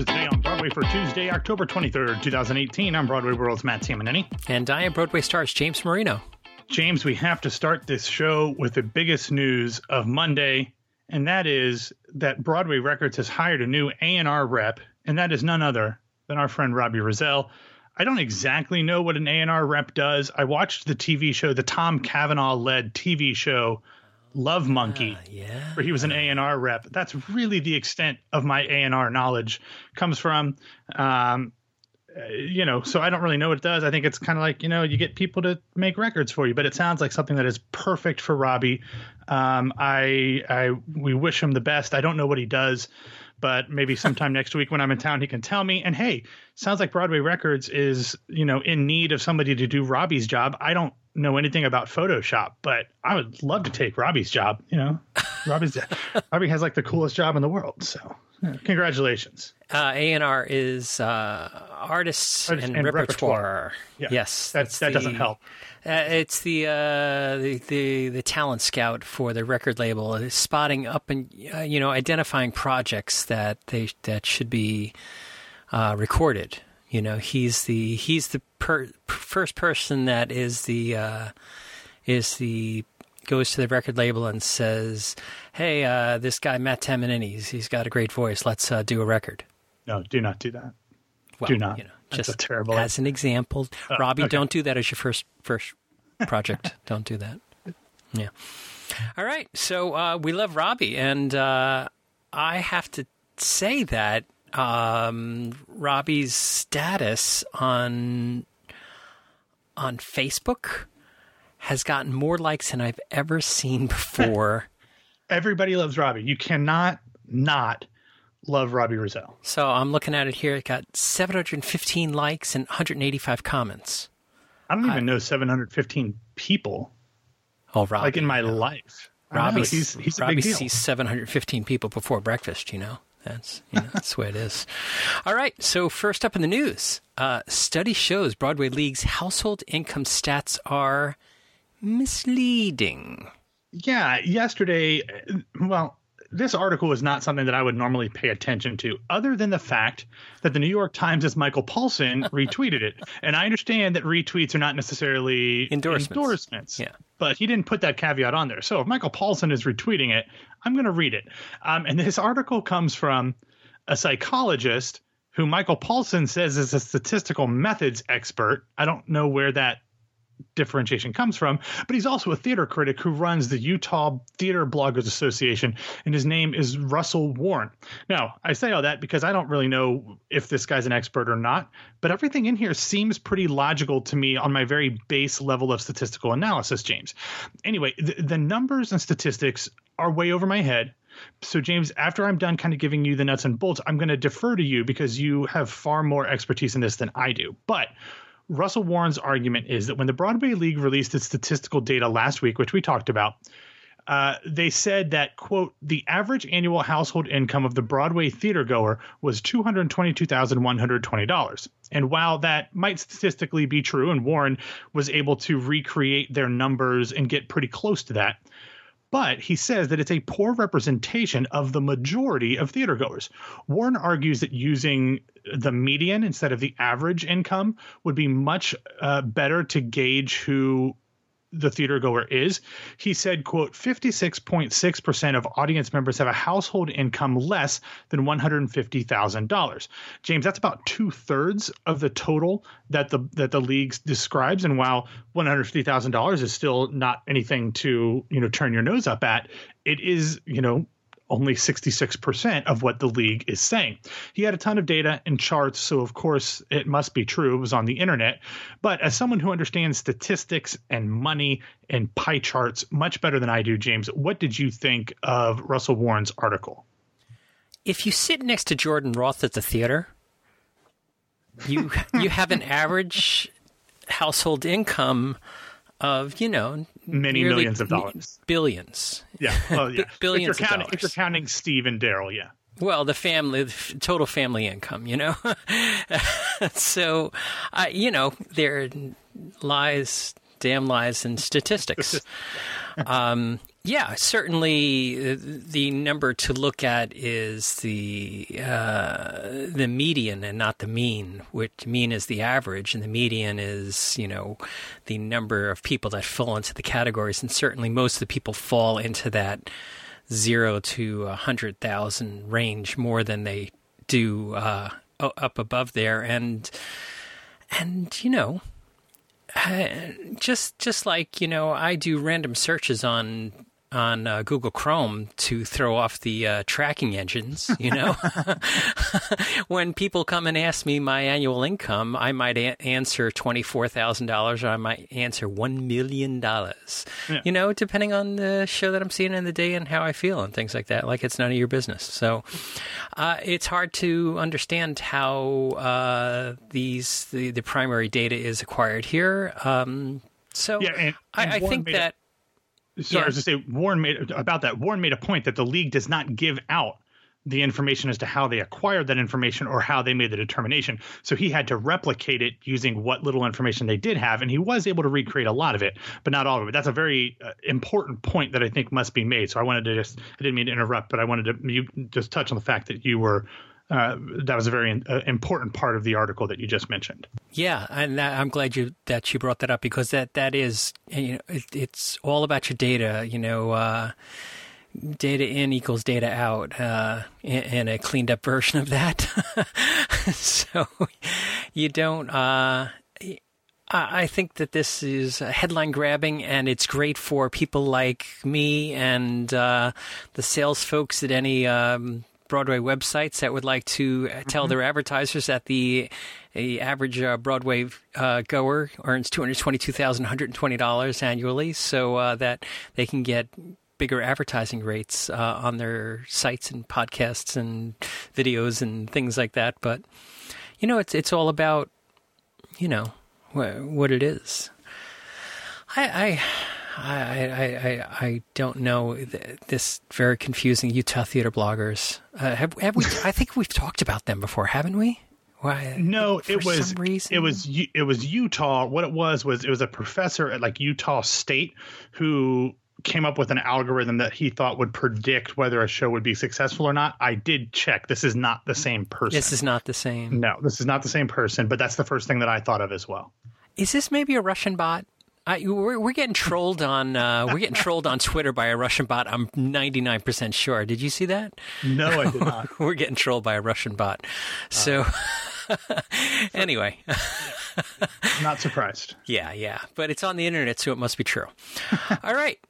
to Today on Broadway for Tuesday, October 23rd, 2018. I'm Broadway World's Matt Simonini. And I am Broadway Stars James Marino. James, we have to start this show with the biggest news of Monday, and that is that Broadway Records has hired a new A&R rep, and that is none other than our friend Robbie Rizal. I don't exactly know what an A&R rep does. I watched the TV show, the Tom Cavanaugh-led TV show, Love Monkey, where he was an A&R rep. That's really the extent of my A&R knowledge comes from, so I don't really know what it does. I think it's kind of like, you get people to make records for you, but it sounds like something that is perfect for Robbie. We wish him the best. I don't know what he does, but maybe sometime next week when I'm in town, he can tell me. And hey, sounds like Broadway Records is, in need of somebody to do Robbie's job. I don't know anything about Photoshop, but I would love to take Robbie's job. Robbie has like the coolest job in the world. So congratulations. A&R is artists and repertoire. Yeah. Yes, that doesn't help. It's the talent scout for the record label, is spotting up and identifying projects that should be recorded. He's the first person that goes to the record label and says, "Hey, this guy Matt Tamanini, he's got a great voice. Let's do a record." No, do not do that. Well, do not. Just terrible as an example, Robbie, okay. Don't do that as your first project. Don't do that. Yeah. All right. So we love Robbie, and I have to say that Robbie's status on Facebook has gotten more likes than I've ever seen before. Everybody loves Robbie. You cannot not love Robbie Rizal. So I'm looking at it here. It got 715 likes and 185 comments. I don't even know 715 people. Oh, Robbie. Like in my life. Robbie sees 715 people before breakfast, That's the way it is. All right. So first up in the news, study shows Broadway League's household income stats are misleading. Yeah. Yesterday, this article is not something that I would normally pay attention to, other than the fact that the New York Times' Michael Paulson retweeted it. And I understand that retweets are not necessarily endorsements. Yeah. But he didn't put that caveat on there. So if Michael Paulson is retweeting it, I'm going to read it. And this article comes from a psychologist who Michael Paulson says is a statistical methods expert. I don't know where that differentiation comes from, but he's also a theater critic who runs the Utah Theater Bloggers Association, and his name is Russell Warren. Now, I say all that because I don't really know if this guy's an expert or not, but everything in here seems pretty logical to me on my very base level of statistical analysis, James. Anyway, the numbers and statistics are way over my head. So, James, after I'm done kind of giving you the nuts and bolts, I'm going to defer to you because you have far more expertise in this than I do. But Russell Warren's argument is that when the Broadway League released its statistical data last week, which we talked about, they said that, quote, the average annual household income of the Broadway theatergoer was $222,120. And while that might statistically be true, and Warren was able to recreate their numbers and get pretty close to that, but he says that it's a poor representation of the majority of theatergoers. Warren argues that using the median instead of the average income would be much better to gauge who the theatergoer is. He said, quote, 56.6% of audience members have a household income less than $150,000. James, that's about 2/3 of the total that the league describes. And while $150,000 is still not anything to, turn your nose up at, it is, only 66% of what the league is saying. He had a ton of data and charts, so of course it must be true. It was on the internet. But as someone who understands statistics and money and pie charts much better than I do, James, what did you think of Russell Warren's article? If you sit next to Jordan Roth at the theater, you have an average household income of, many millions of dollars. Billions. Yeah. Well, yeah. Billions of dollars. If you're counting Steve and Daryl, yeah. Well, the total family income, So, there lies, damn lies in statistics. Yeah, certainly the number to look at is the median and not the mean, which mean is the average and the median is, you know, the number of people that fall into the categories. And certainly most of the people fall into that 0 to 100,000 range more than they do up above there. And you know, just like, you know, I do random searches on Google Chrome to throw off the tracking engines, you know. When people come and ask me my annual income, I might answer $24,000 or I might answer $1 million, yeah. You know, depending on the show that I'm seeing in the day and how I feel and things like that. Like, it's none of your business. So it's hard to understand how the primary data is acquired here. I think that... Sorry, yeah. I was going to say, Warren made a point that the league does not give out the information as to how they acquired that information or how they made the determination. So he had to replicate it using what little information they did have. And he was able to recreate a lot of it, but not all of it. That's a very important point that I think must be made. So I wanted to I didn't mean to interrupt, but I wanted to just touch on the fact that you were that was a very important part of the article that you just mentioned. Yeah, and I'm glad that you brought that up, because that is, you know, it's all about your data. You know, data in equals data out, and a cleaned up version of that. So you don't. I think that this is headline grabbing, and it's great for people like me and the sales folks at any. Broadway websites that would like to tell their advertisers that the average Broadway goer earns $222,120 annually, so that they can get bigger advertising rates on their sites and podcasts and videos and things like that. But, you know, it's all about, you know, what it is. I don't know, this very confusing Utah Theater Bloggers. Have we? I think we've talked about them before, haven't we? Why? No, it was Utah. What it was it was a professor at like Utah State who came up with an algorithm that he thought would predict whether a show would be successful or not. I did check. This is not the same person. No, this is not the same person. But that's the first thing that I thought of as well. Is this maybe a Russian bot? We're getting trolled on Twitter by a Russian bot. I'm 99% sure. Did you see that? No, I did not. We're getting trolled by a Russian bot. So anyway, I'm not surprised. Yeah, but it's on the internet, so it must be true. All right.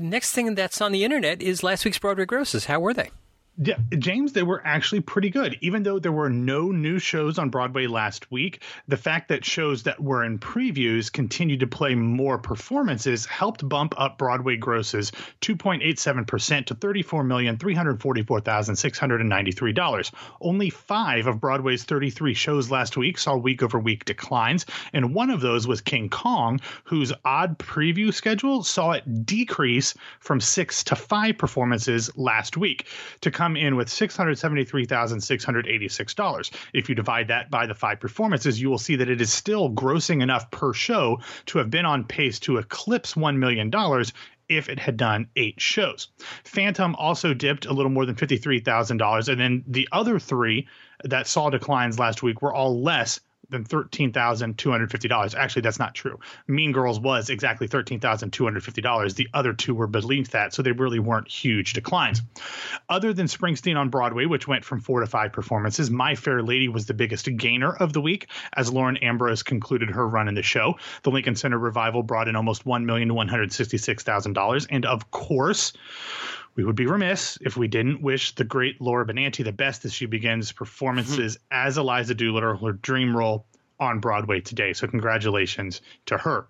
Next thing that's on the internet is last week's Broadway grosses. How were they? Yeah, James, they were actually pretty good. Even though there were no new shows on Broadway last week, the fact that shows that were in previews continued to play more performances helped bump up Broadway grosses 2.87% to $34,344,693. Only 5 of Broadway's 33 shows last week saw week-over-week declines, and one of those was King Kong, whose odd preview schedule saw it decrease from 6 to 5 performances last week to come in with $673,686. If you divide that by the 5 performances, you will see that it is still grossing enough per show to have been on pace to eclipse $1 million if it had done 8 shows. Phantom also dipped a little more than $53,000, and then the other 3 that saw declines last week were all less than $13,250. Actually, that's not true. Mean Girls was exactly $13,250. The other 2 were beneath that, so they really weren't huge declines. Other than Springsteen on Broadway, which went from 4 to 5 performances, My Fair Lady was the biggest gainer of the week, as Lauren Ambrose concluded her run in the show. The Lincoln Center revival brought in almost $1,166,000, and of course, we would be remiss if we didn't wish the great Laura Benanti the best as she begins performances as Eliza Doolittle, her dream role on Broadway today. So congratulations to her.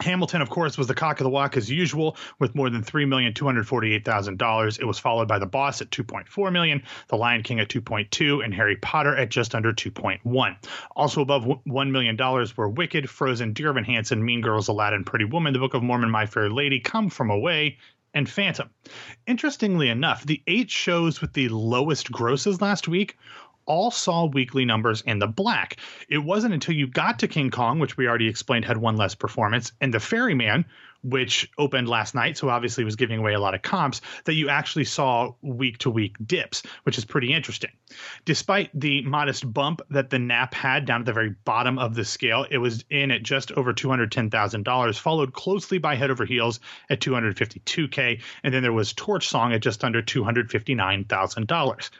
Hamilton, of course, was the cock of the walk as usual, with more than $3,248,000. It was followed by The Boss at $2.4 million, The Lion King at $2.2, and Harry Potter at just under $2.1. Also above $1 million were Wicked, Frozen, Dear Evan Hansen, Mean Girls, Aladdin, Pretty Woman, The Book of Mormon, My Fair Lady, Come From Away, and Phantom. Interestingly enough, the 8 shows with the lowest grosses last week all saw weekly numbers in the black. It wasn't until you got to King Kong, which we already explained had one less performance, and The Ferryman, which opened last night, so obviously was giving away a lot of comps, that you actually saw week-to-week dips, which is pretty interesting. Despite the modest bump that the nap had down at the very bottom of the scale, it was in at just over $210,000, followed closely by Head Over Heels at $252K, and then there was Torch Song at just under $259,000.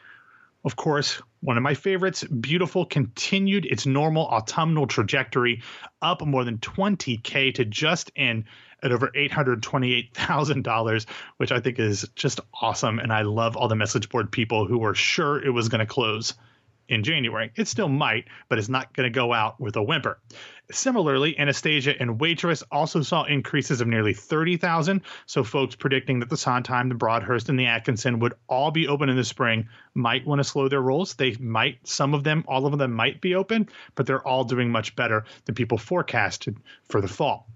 Of course, one of my favorites, Beautiful, continued its normal autumnal trajectory, up more than $20K to just in at over $828,000, which I think is just awesome. And I love all the message board people who were sure it was going to close in January. It still might, but it's not going to go out with a whimper. Similarly, Anastasia and Waitress also saw increases of nearly 30,000. So folks predicting that the Sondheim, the Broadhurst, and the Atkinson would all be open in the spring might want to slow their rolls. They might, some of them, all of them might be open, but they're all doing much better than people forecasted for the fall.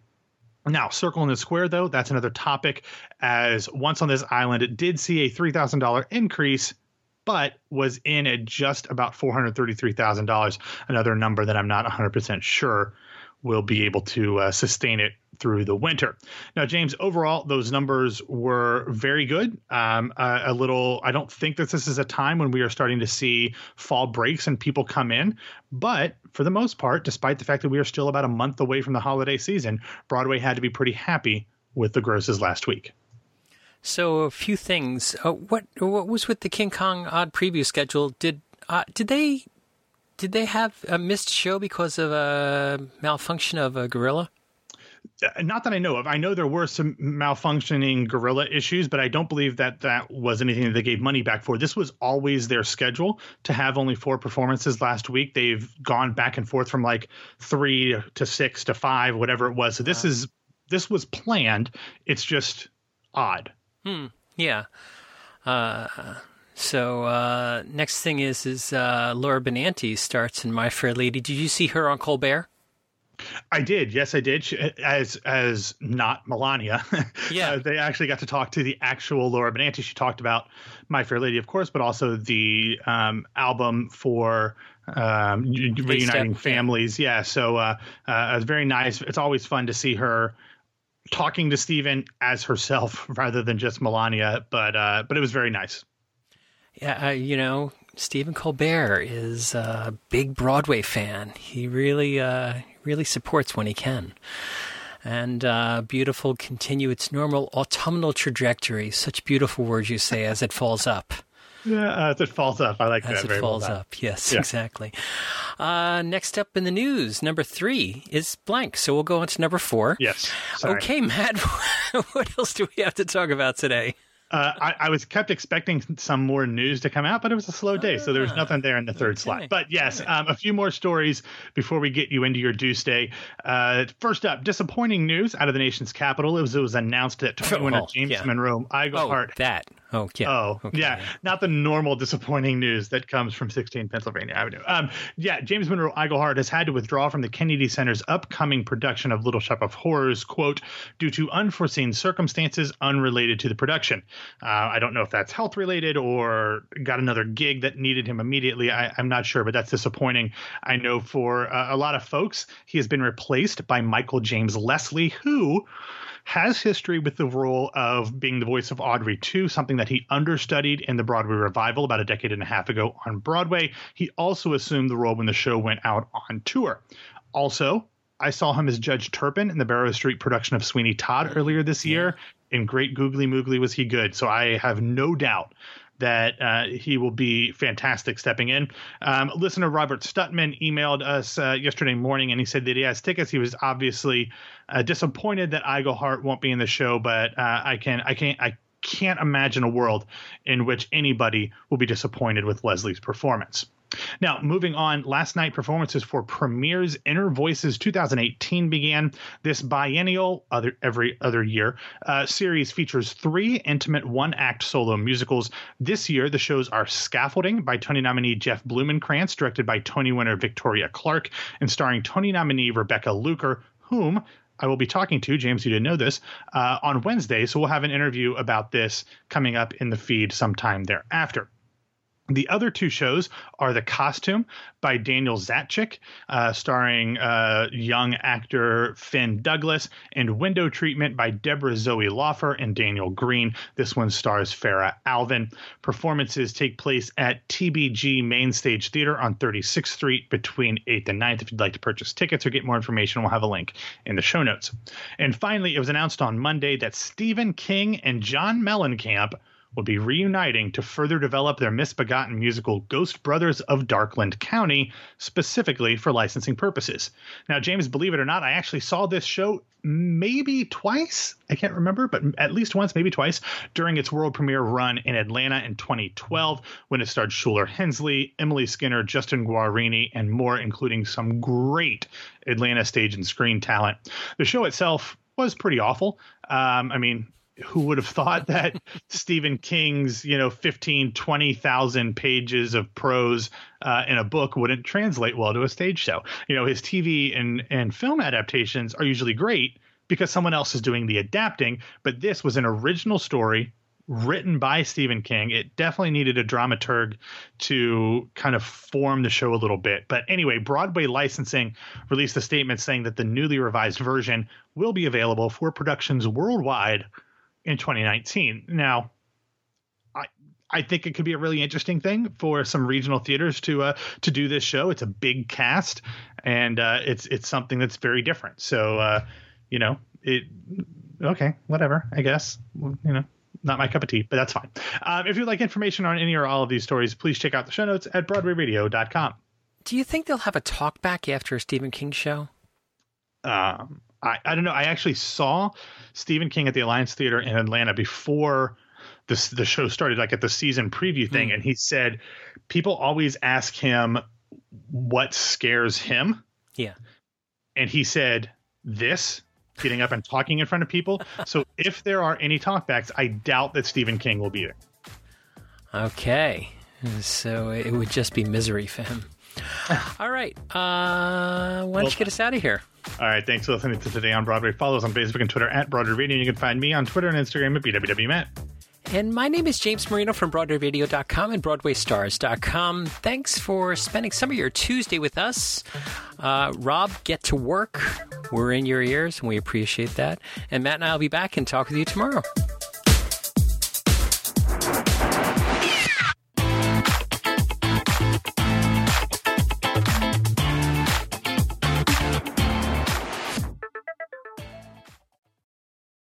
Now, Circle in the Square, though, that's another topic, as Once on This Island, it did see a $3,000 increase, but was in at just about $433,000, another number that I'm not 100% sure will be able to sustain it through the winter. Now, James, overall, those numbers were very good. I don't think that this is a time when we are starting to see fall breaks and people come in. But for the most part, despite the fact that we are still about a month away from the holiday season, Broadway had to be pretty happy with the grosses last week. So a few things. What was with the King Kong odd preview schedule? Did they have a missed show because of a malfunction of a gorilla? Not that I know of. I know there were some malfunctioning gorilla issues, but I don't believe that that was anything that they gave money back for. This was always their schedule to have only four performances last week. They've gone back and forth from like 3 to 6 to 5, whatever it was. So this was planned. It's just odd. Yeah. So next thing is Laura Benanti starts in My Fair Lady. Did you see her on Colbert? I did. Yes, I did. She, as not Melania. Yeah. They actually got to talk to the actual Laura Benanti. She talked about My Fair Lady, of course, but also the album for reuniting families. Yeah. So it was very nice. It's always fun to see her talking to Stephen as herself rather than just Melania. But it was very nice. Yeah. Stephen Colbert is a big Broadway fan. He really supports when he can. And Beautiful continue its normal autumnal trajectory. Such beautiful words you say as it falls up. Yeah, as it falls up. I like that. As it falls up. Yes, yeah. Exactly. Next up in the news, number 3 is blank. So we'll go on to number 4. Yes. Sorry. Okay, Matt, what else do we have to talk about today? I was kept expecting some more news to come out, but it was a slow day, so there was nothing there in the third slot. But yes, a few more stories before we get you into your due stay. First up, disappointing news out of the nation's capital. It was announced that Tony winner James Monroe Iglehart. Not the normal disappointing news that comes from 16 Pennsylvania Avenue. James Monroe Iglehart has had to withdraw from the Kennedy Center's upcoming production of Little Shop of Horrors, quote, due to unforeseen circumstances unrelated to the production. I don't know if that's health related or got another gig that needed him immediately. I'm not sure, but that's disappointing. I know for a lot of folks, he has been replaced by Michael James Leslie, who has history with the role of being the voice of Audrey II, something that he understudied in the Broadway revival about a decade and a half ago on Broadway. He also assumed the role when the show went out on tour. Also, I saw him as Judge Turpin in the Barrow Street production of Sweeney Todd earlier this year. In Great Googly Moogly was he good. So I have no doubt that he will be fantastic stepping in. Listener Robert Stuttman emailed us yesterday morning, and he said that he has tickets. He was obviously disappointed that Iglehart won't be in the show, but I can't imagine a world in which anybody will be disappointed with Leslie's performance. Now, moving on, last night performances for Premiere's Inner Voices 2018 began. This biennial, every other year, series features 3 intimate one-act solo musicals. This year, the shows are Scaffolding by Tony nominee Jeff Blumenkrantz, directed by Tony winner Victoria Clark, and starring Tony nominee Rebecca Luker, whom I will be talking to, James, you didn't know this, on Wednesday, so we'll have an interview about this coming up in the feed sometime thereafter. The other two shows are The Costume by Daniel Zatchik, starring young actor Finn Douglas, and Window Treatment by Deborah Zoe Laufer and Daniel Green. This one stars Farrah Alvin. Performances take place at TBG Mainstage Theater on 36th Street between 8th and 9th. If you'd like to purchase tickets or get more information, we'll have a link in the show notes. And finally, it was announced on Monday that Stephen King and John Mellencamp will be reuniting to further develop their misbegotten musical Ghost Brothers of Darkland County, specifically for licensing purposes. Now, James, believe it or not, I actually saw this show maybe twice. I can't remember, but at least once, maybe twice, during its world premiere run in Atlanta in 2012, when it starred Schuyler Hensley, Emily Skinner, Justin Guarini, and more, including some great Atlanta stage and screen talent. The show itself was pretty awful. I mean, who would have thought that Stephen King's, 15, 20,000 pages of prose in a book wouldn't translate well to a stage show? His TV and film adaptations are usually great because someone else is doing the adapting. But this was an original story written by Stephen King. It definitely needed a dramaturg to kind of form the show a little bit. But anyway, Broadway licensing released a statement saying that the newly revised version will be available for productions worldwide in 2019. Now, I think it could be a really interesting thing for some regional theaters to do this show. It's a big cast, and it's something that's very different. So, okay, whatever, I guess, not my cup of tea, but that's fine. If you'd like information on any or all of these stories, please check out the show notes at BroadwayRadio.com. Do you think they'll have a talk back after a Stephen King show? I don't know. I actually saw Stephen King at the Alliance Theater in Atlanta before the show started, like at the season preview thing. And he said people always ask him what scares him. Yeah. And he said this, getting up and talking in front of people. So if there are any talkbacks, I doubt that Stephen King will be there. Okay. So it would just be misery for him. All right. Why don't you get us out of here? All right. Thanks for listening to Today on Broadway. Follow us on Facebook and Twitter at Broadway Radio. You can find me on Twitter and Instagram at BWWMatt. And my name is James Marino from BroadwayRadio.com and BroadwayStars.com. Thanks for spending some of your Tuesday with us. Rob, get to work. We're in your ears, and we appreciate that. And Matt and I will be back and talk with you tomorrow.